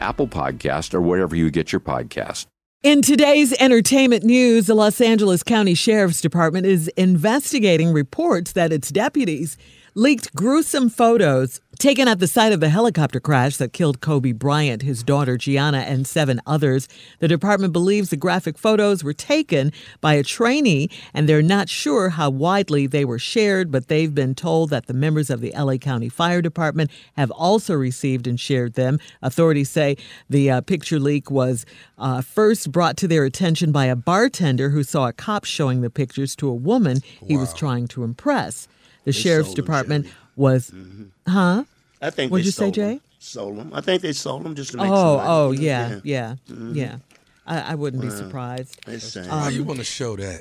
Apple Podcast, or wherever you get your podcast. In today's entertainment news, the Los Angeles County Sheriff's Department is investigating reports that its deputies leaked gruesome photos taken at the site of the helicopter crash that killed Kobe Bryant, his daughter Gianna, and 7 others. The department believes the graphic photos were taken by a trainee, and they're not sure how widely they were shared, but they've been told that the members of the LA County Fire Department have also received and shared them. Authorities say the picture leak was first brought to their attention by a bartender who saw a cop showing the pictures to a woman he was trying to impress. The sheriff's department was, I think they sold them. Sold them. I think they sold them just to make some money. Yeah. I wouldn't be surprised. It's sad. Why you want to show that?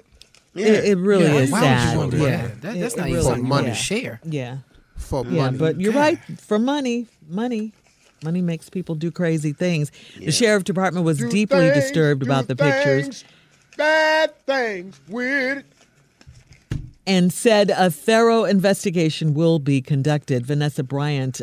Yeah. It really is why sad. Why would you want to do that? That's not even really money to share. Yeah. For money. Yeah, but you're right. For money. Money makes people do crazy things. Yeah. The sheriff's department was deeply disturbed about the pictures. Bad things with it. And said a thorough investigation will be conducted. Vanessa Bryant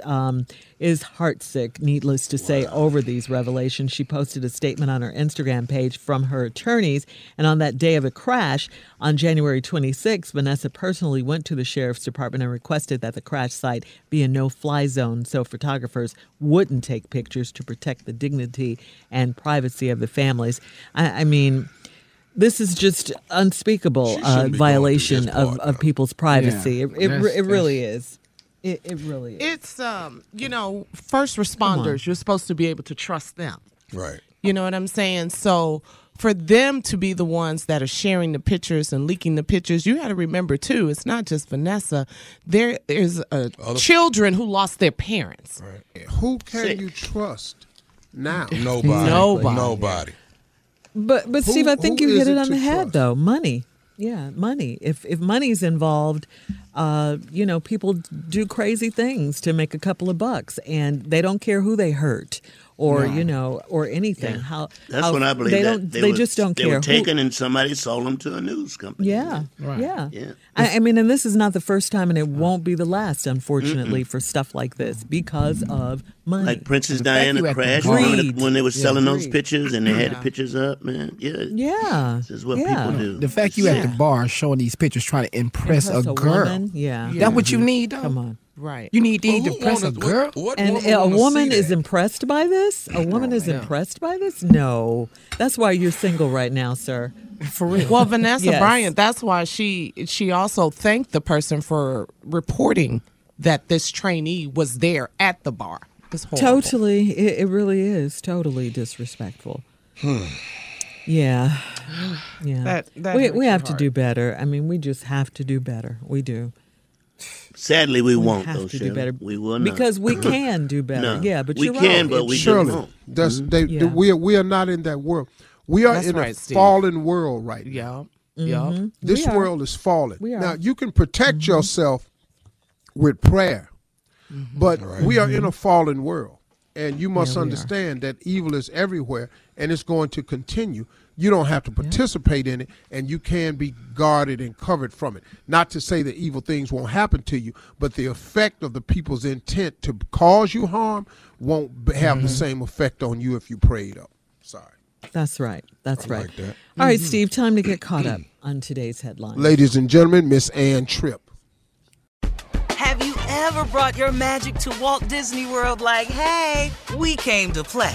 is heartsick, needless to say, over these revelations. She posted a statement on her Instagram page from her attorneys. And on that day of the crash, on January 26, Vanessa personally went to the sheriff's department and requested that the crash site be a no-fly zone so photographers wouldn't take pictures to protect the dignity and privacy of the families. I mean, this is just unspeakable violation of people's privacy. Yeah. It really is. It really is. It's, first responders, you're supposed to be able to trust them. Right. You know what I'm saying? So for them to be the ones that are sharing the pictures and leaking the pictures, you got to remember, too, it's not just Vanessa. There is children who lost their parents. Right. Who can you trust now? Nobody. But Steve, I think you hit it on the head, though. Money. Yeah, money. If money's involved, people do crazy things to make a couple of bucks, and they don't care who they hurt or you know, or anything. Yeah. That's what I believe. They just don't care. They were taken and somebody sold them to a news company. Yeah, right. Yeah. I mean, and this is not the first time, and it won't be the last, unfortunately, for stuff like this because of money. Like Princess Diana crashed when they were selling those pictures, and they had the pictures up, man. Yeah. This is what people do. The fact you at the bar showing these pictures trying to impress a girl. Woman? Yeah. That's what you need, though. Come on. Right. You need to impress a girl. A woman is impressed by this? No. That's why you're single right now, sir. For real. Well, Vanessa Bryant, that's why she also thanked the person for reporting that this trainee was there at the bar. It's horrible. Totally. It really is totally disrespectful. Yeah. That we have to do better. I mean, we just have to do better. We do. Sadly, we won't, though, Shirley. We will not. Because we can do better. No. Yeah, but you're right. We can, but we don't. We are not in that world. We are in a fallen world right now. Yeah. This world is fallen. Now, you can protect yourself with prayer, but we are in a fallen world. And you must understand that evil is everywhere, and it's going to continue. You don't have to participate in it, and you can be guarded and covered from it. Not to say that evil things won't happen to you, but the effect of the people's intent to cause you harm won't have the same effect on you if you prayed up. Sorry. That's right. That's right. Like that. All right, Steve, time to get caught up on today's headline. Ladies and gentlemen, Miss Ann Tripp. Have you ever brought your magic to Walt Disney World like, hey, we came to play?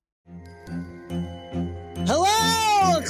Hello,